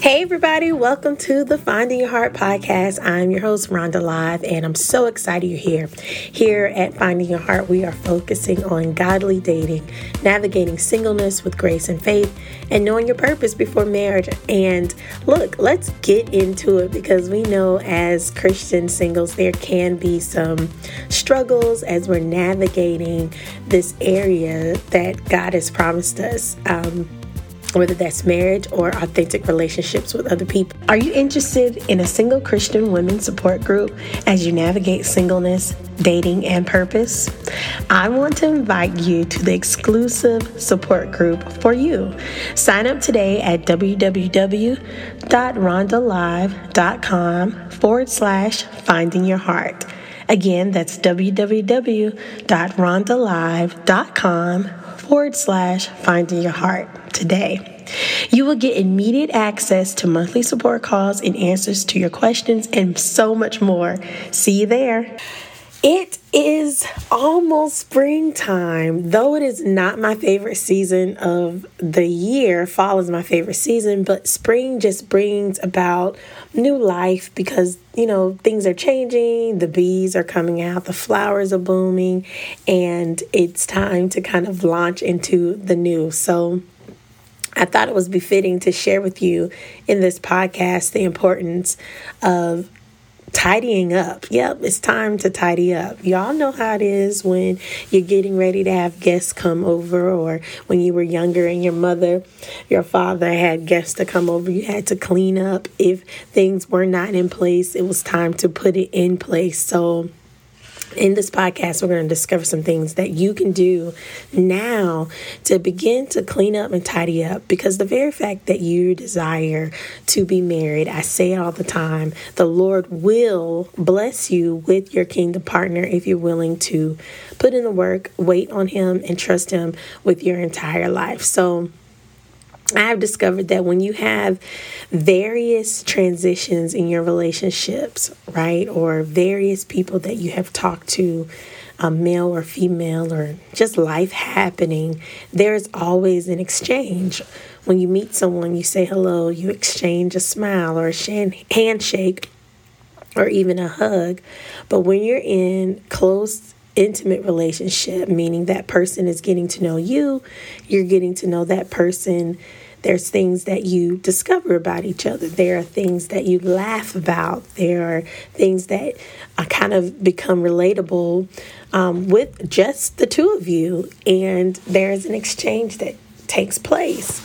Hey everybody, welcome to the Finding Your Heart podcast. I'm your host, Rhonda Live, and I'm so excited you're here. Here at Finding Your Heart, we are focusing on godly dating, navigating singleness with grace and faith, and knowing your purpose before marriage. And look, let's get into it because we know as Christian singles, there can be some struggles as we're navigating this area that God has promised us. Whether that's marriage or authentic relationships with other people. Are you interested in a single Christian women support group as you navigate singleness, dating, and purpose? I want to invite you to the exclusive support group for you. Sign up today at www.rhondalive.com/findingyourheart. Again, that's www.rhondalive.com/findingyourheart today. You will get immediate access to monthly support calls and answers to your questions and so much more. See you there. It is almost springtime, though it is not my favorite season of the year. Fall is my favorite season, but spring just brings about new life because, you know, things are changing. The bees are coming out, the flowers are blooming, and it's time to kind of launch into the new. So I thought it was befitting to share with you in this podcast the importance of tidying up. Yep, it's time to tidy up. Y'all know how it is when you're getting ready to have guests come over, or when you were younger and your mother, your father had guests to come over, you had to clean up. If things were not in place, it was time to put it in place. So in this podcast, we're going to discover some things that you can do now to begin to clean up and tidy up, because the very fact that you desire to be married, I say it all the time, the Lord will bless you with your kingdom partner if you're willing to put in the work, wait on Him, and trust Him with your entire life. So I've discovered that when you have various transitions in your relationships, right, or various people that you have talked to, male or female, or just life happening, there's always an exchange. When you meet someone, you say hello, you exchange a smile or a handshake or even a hug. But when you're in close intimate relationship, meaning that person is getting to know you, you're getting to know that person. There's things that you discover about each other. There are things that you laugh about. There are things that kind of become relatable with just the two of you. And there's an exchange that takes place.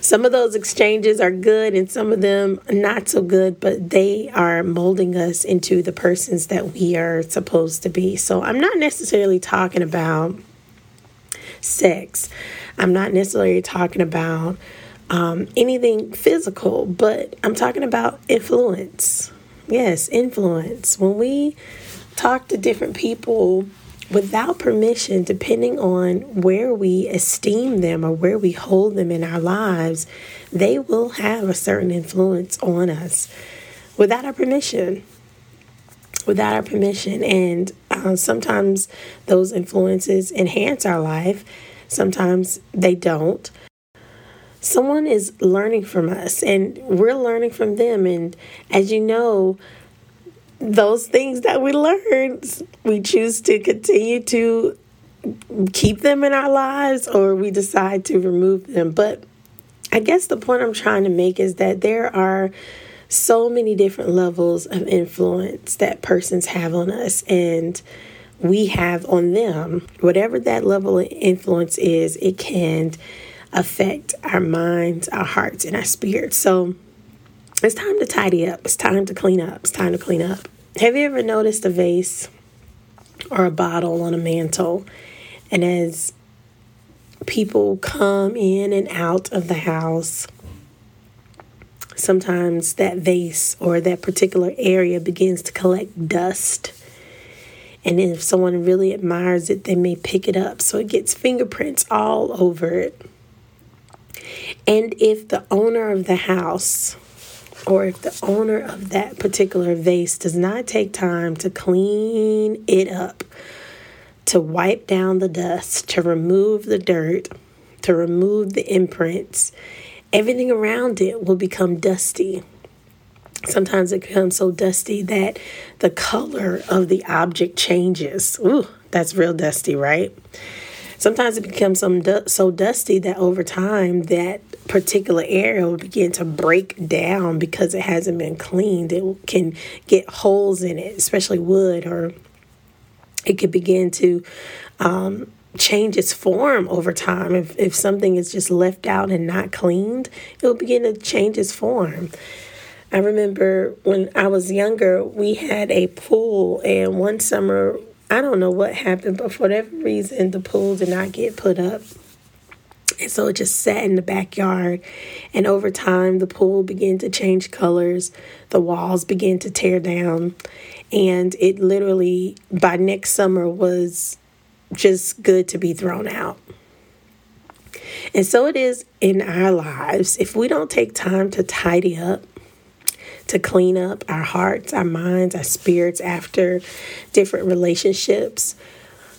Some of those exchanges are good and some of them not so good, but they are molding us into the persons that we are supposed to be. So I'm not necessarily talking about sex. I'm not necessarily talking about anything physical, but I'm talking about influence. Yes, influence. When we talk to different people without permission, depending on where we esteem them or where we hold them in our lives, they will have a certain influence on us without our permission. And sometimes those influences enhance our life. Sometimes they don't. Someone is learning from us and we're learning from them. And as you know, those things that we learn, we choose to continue to keep them in our lives or we decide to remove them. But I guess the point I'm trying to make is that there are so many different levels of influence that persons have on us and we have on them. Whatever that level of influence is, it can affect our minds, our hearts, and our spirits. So it's time to tidy up. It's time to clean up. It's time to clean up. Have you ever noticed a vase or a bottle on a mantle? And as people come in and out of the house, sometimes that vase or that particular area begins to collect dust. And if someone really admires it, they may pick it up. So it gets fingerprints all over it. And if the owner of the house, or if the owner of that particular vase does not take time to clean it up, to wipe down the dust, to remove the dirt, to remove the imprints, everything around it will become dusty. Sometimes it becomes so dusty that the color of the object changes. Ooh, that's real dusty, right? Sometimes it becomes so dusty that over time that particular area will begin to break down because it hasn't been cleaned. It can get holes in it, especially wood, or it could begin to change its form over time. If something is just left out and not cleaned, it will begin to change its form. I remember when I was younger, we had a pool, and one summer, I don't know what happened, but for whatever reason, the pool did not get put up. And so it just sat in the backyard. And over time, the pool began to change colors. The walls began to tear down. And it literally, by next summer, was just good to be thrown out. And so it is in our lives. If we don't take time to tidy up, to clean up our hearts, our minds, our spirits after different relationships,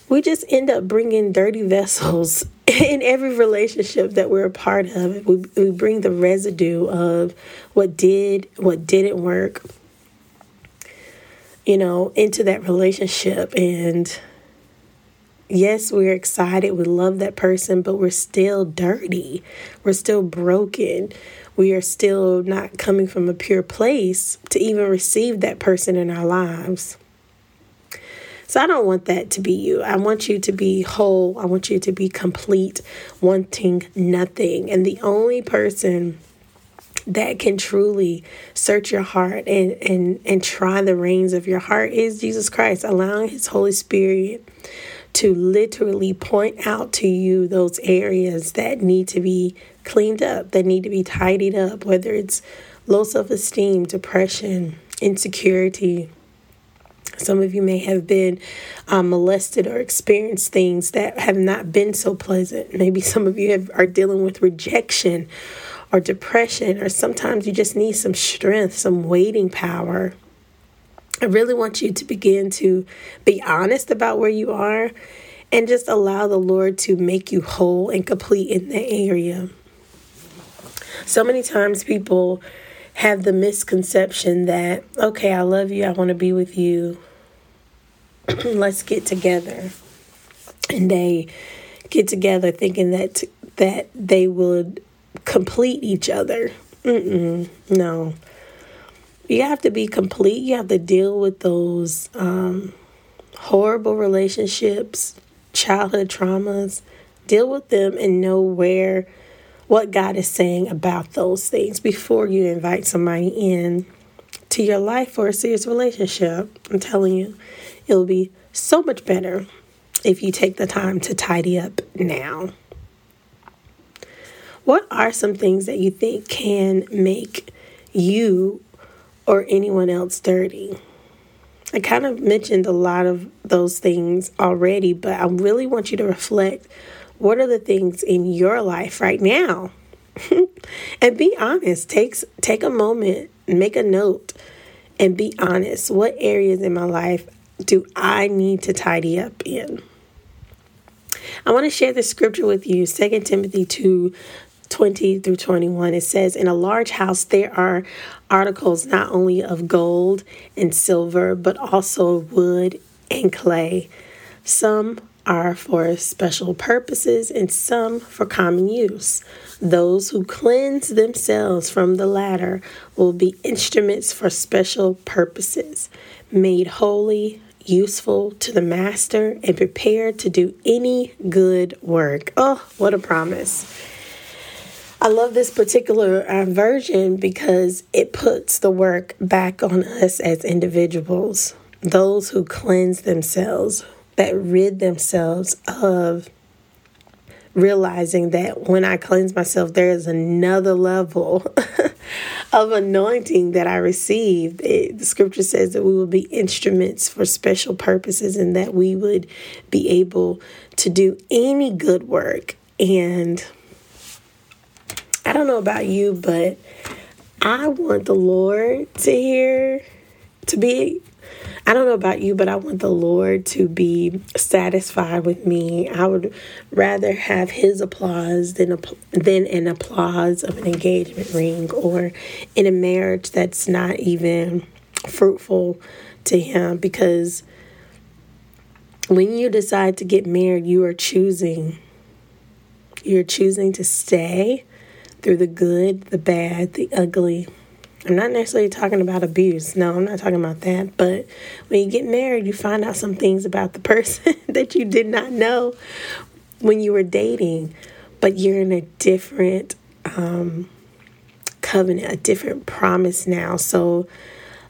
we just end up bringing dirty vessels in every relationship that we're a part of. We bring the residue of what didn't work, into that relationship. And yes, we're excited. We love that person, but we're still dirty. We're still broken. We are still not coming from a pure place to even receive that person in our lives. So I don't want that to be you. I want you to be whole. I want you to be complete, wanting nothing. And the only person that can truly search your heart and try the reins of your heart is Jesus Christ, allowing his Holy Spirit to literally point out to you those areas that need to be cleaned up, that need to be tidied up, whether it's low self-esteem, depression, insecurity. Some of you may have been molested or experienced things that have not been so pleasant. Maybe some of you are dealing with rejection or depression, or sometimes you just need some strength, some waiting power. I really want you to begin to be honest about where you are and just allow the Lord to make you whole and complete in that area. So many times people have the misconception that, okay, I love you, I want to be with you, let's get together. And they get together thinking that they would complete each other. No. You have to be complete. You have to deal with those horrible relationships, childhood traumas. Deal with them and know what God is saying about those things before you invite somebody in to your life for a serious relationship. I'm telling you, it'll be so much better if you take the time to tidy up now. What are some things that you think can make you or anyone else dirty? I kind of mentioned a lot of those things already, but I really want you to reflect, what are the things in your life right now? And be honest. Take a moment, make a note, and be honest. What areas in my life do I need to tidy up in? I want to share this scripture with you, 2 Timothy 2:20 through 21. It says, in a large house there are articles not only of gold and silver, but also wood and clay. Some are for special purposes and some for common use. Those who cleanse themselves from the latter will be instruments for special purposes, made holy, useful to the master, and prepared to do any good work. Oh, what a promise. I love this particular version because it puts the work back on us as individuals. Those who cleanse themselves, that rid themselves of realizing that when I cleanse myself, there is another level of anointing that I received. The scripture says that we will be instruments for special purposes and that we would be able to do any good work. And I don't know about you, but I want the Lord to be I don't know about you, but I want the Lord to be satisfied with me. I would rather have his applause than an applause of an engagement ring or in a marriage that's not even fruitful to him. Because when you decide to get married, you are choosing. You're choosing to stay through the good, the bad, the ugly. I'm not necessarily talking about abuse. No, I'm not talking about that. But when you get married, you find out some things about the person that you did not know when you were dating. But you're in a different covenant, a different promise now. So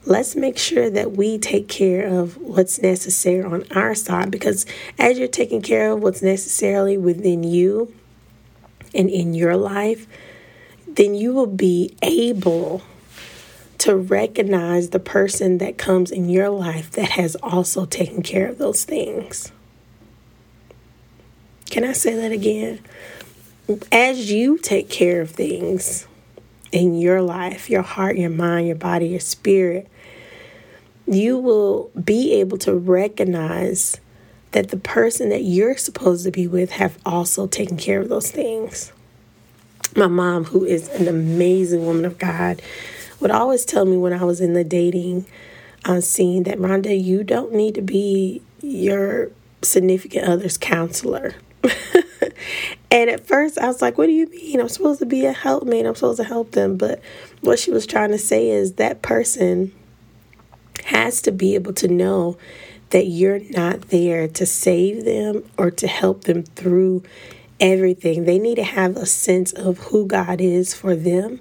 let's make sure that we take care of what's necessary on our side. Because as you're taking care of what's necessarily within you and in your life, then you will be able to recognize the person that comes in your life that has also taken care of those things. Can I say that again? As you take care of things in your life, your heart, your mind, your body, your spirit, you will be able to recognize that the person that you're supposed to be with have also taken care of those things. My mom, who is an amazing woman of God, would always tell me when I was in the dating scene that, Rhonda, you don't need to be your significant other's counselor. And at first I was like, what do you mean? I'm supposed to be a helpmate. I'm supposed to help them. But what she was trying to say is that person has to be able to know that you're not there to save them or to help them through everything. They need to have a sense of who God is for them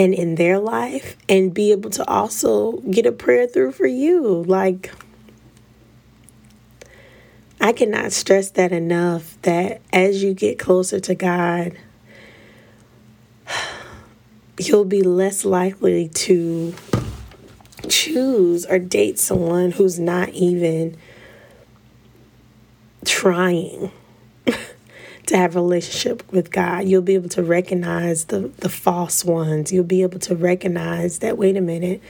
and in their life, and be able to also get a prayer through for you. Like, I cannot stress that enough, that as you get closer to God, you'll be less likely to choose or date someone who's not even trying to have a relationship with God. You'll be able to recognize the false ones. You'll be able to recognize that, wait a minute,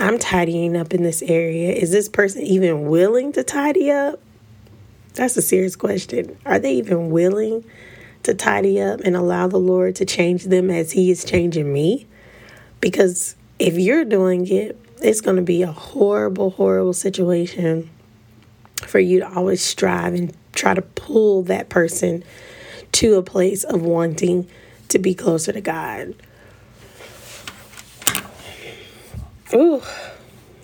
I'm tidying up in this area. Is this person even willing to tidy up? That's a serious question. Are they even willing to tidy up and allow the Lord to change them as he is changing me? Because if you're doing it, it's going to be a horrible, horrible situation for you to always strive and try to pull that person to a place of wanting to be closer to God. Ooh,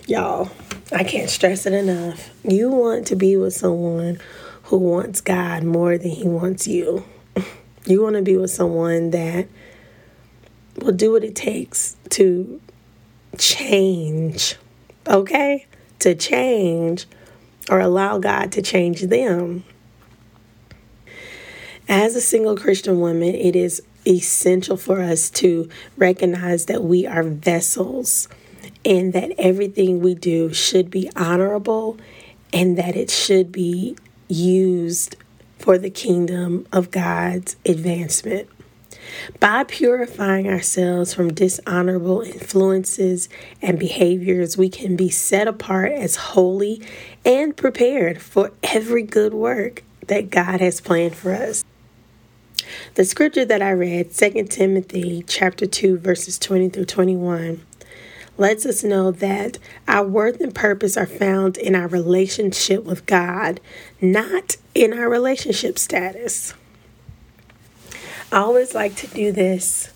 y'all, I can't stress it enough. You want to be with someone who wants God more than he wants you. You want to be with someone that will do what it takes to change, okay? To change or allow God to change them. As a single Christian woman, it is essential for us to recognize that we are vessels and that everything we do should be honorable and that it should be used for the kingdom of God's advancement. By purifying ourselves from dishonorable influences and behaviors, we can be set apart as holy and prepared for every good work that God has planned for us. The scripture that I read, 2 Timothy chapter 2, verses 20 through 21, lets us know that our worth and purpose are found in our relationship with God, not in our relationship status. I always like to do this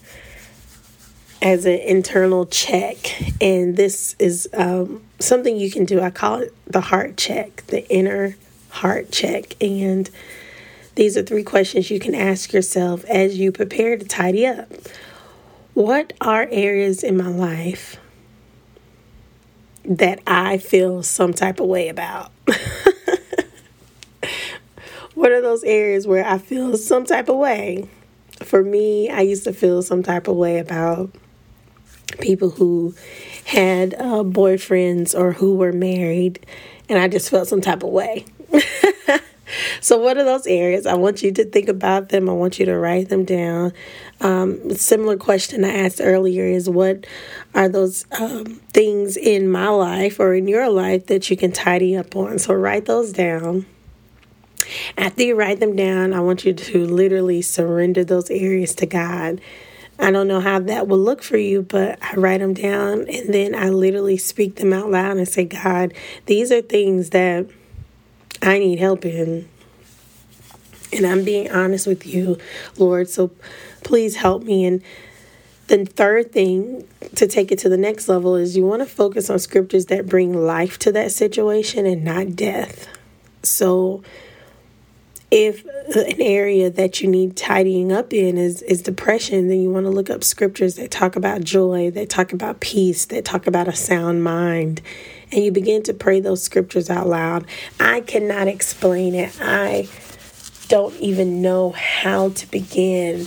as an internal check, and this is something you can do. I call it the heart check, the inner heart check, and these are 3 questions you can ask yourself as you prepare to tidy up. What are areas in my life that I feel some type of way about? What are those areas where I feel some type of way? For me, I used to feel some type of way about people who had boyfriends or who were married, and I just felt some type of way. So what are those areas? I want you to think about them. I want you to write them down. Similar question I asked earlier is, what are those things in my life or in your life that you can tidy up on? So write those down. After you write them down, I want you to literally surrender those areas to God. I don't know how that will look for you, but I write them down and then I literally speak them out loud and say, God, these are things that I need help in. And I'm being honest with you, Lord, so please help me. And the third thing, to take it to the next level, is you want to focus on scriptures that bring life to that situation and not death. So if an area that you need tidying up in is depression, then you want to look up scriptures that talk about joy, that talk about peace, that talk about a sound mind. And you begin to pray those scriptures out loud. I cannot explain it. I don't even know how to begin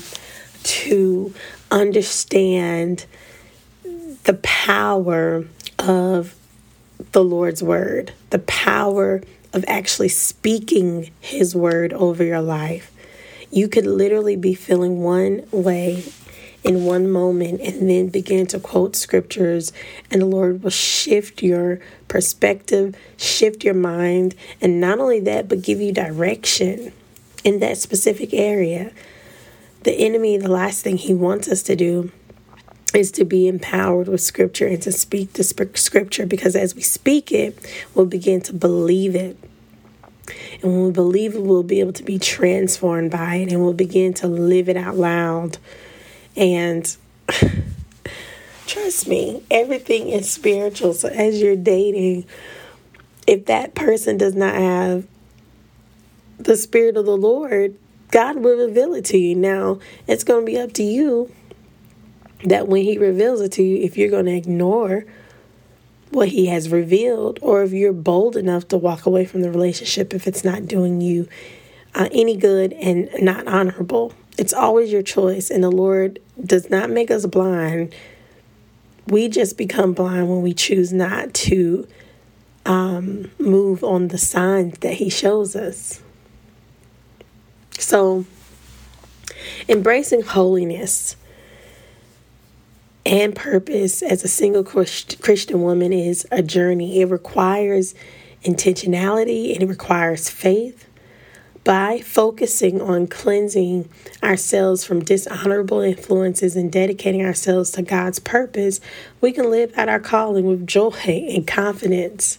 to understand the power of the Lord's word, the power of actually speaking his word over your life. You could literally be feeling one way in one moment and then begin to quote scriptures, and the Lord will shift your perspective, shift your mind, and not only that, but give you direction in that specific area. The enemy, the last thing he wants us to do is to be empowered with scripture and to speak the scripture, because as we speak it, we'll begin to believe it. And when we believe it, we'll be able to be transformed by it, and we'll begin to live it out loud. And trust me, everything is spiritual. So as you're dating, if that person does not have the Spirit of the Lord, God will reveal it to you. Now, it's going to be up to you that when he reveals it to you, if you're going to ignore what he has revealed, or if you're bold enough to walk away from the relationship if it's not doing you any good and not honorable. It's always your choice, and the Lord does not make us blind. We just become blind when we choose not to move on the signs that he shows us. So, embracing holiness and purpose as a single Christian woman is a journey. It requires intentionality and it requires faith. By focusing on cleansing ourselves from dishonorable influences and dedicating ourselves to God's purpose, we can live out our calling with joy and confidence.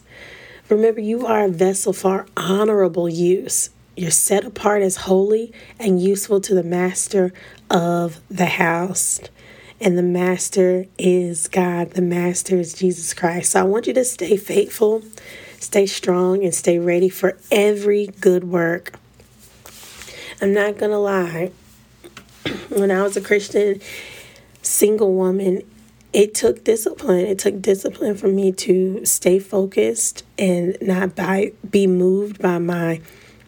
Remember, you are a vessel for honorable use. You're set apart as holy and useful to the master of the house. And the master is God. The master is Jesus Christ. So I want you to stay faithful, stay strong, and stay ready for every good work. I'm not going to lie. When I was a Christian single woman, it took discipline. It took discipline for me to stay focused and not be moved by my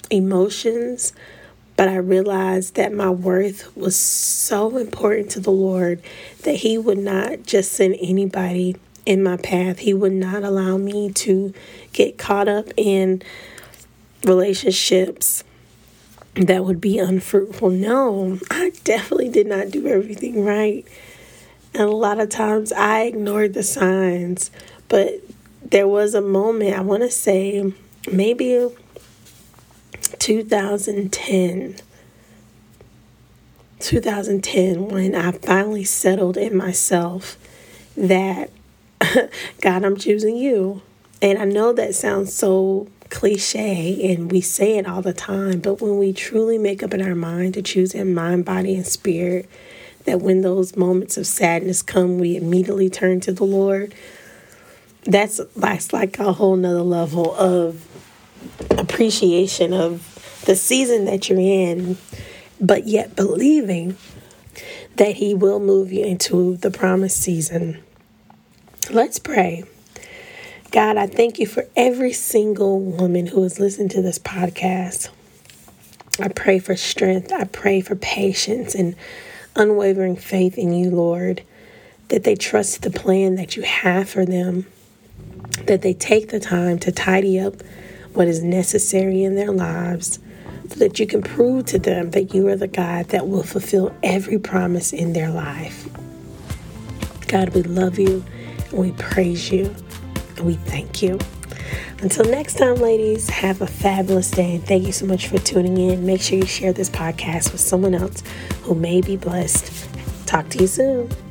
emotions. But I realized that my worth was so important to the Lord that he would not just send anybody in my path. He would not allow me to get caught up in relationships that would be unfruitful. No, I definitely did not do everything right. And a lot of times I ignored the signs. But there was a moment, I want to say maybe 2010, when I finally settled in myself that, God, I'm choosing you. And I know that sounds so cliche and we say it all the time, but when we truly make up in our mind to choose in mind, body, and spirit, that when those moments of sadness come, we immediately turn to the Lord. That's like a whole nother level of appreciation of the season that you're in, but yet believing that he will move you into the promised season. Let's pray. God, I thank you for every single woman who has listened to this podcast. I pray for strength. I pray for patience and unwavering faith in you, Lord, that they trust the plan that you have for them, that they take the time to tidy up what is necessary in their lives, so that you can prove to them that you are the God that will fulfill every promise in their life. God, we love you, and we praise you, and we thank you. Until next time, ladies, have a fabulous day, and thank you so much for tuning in. Make sure you share this podcast with someone else who may be blessed. Talk to you soon.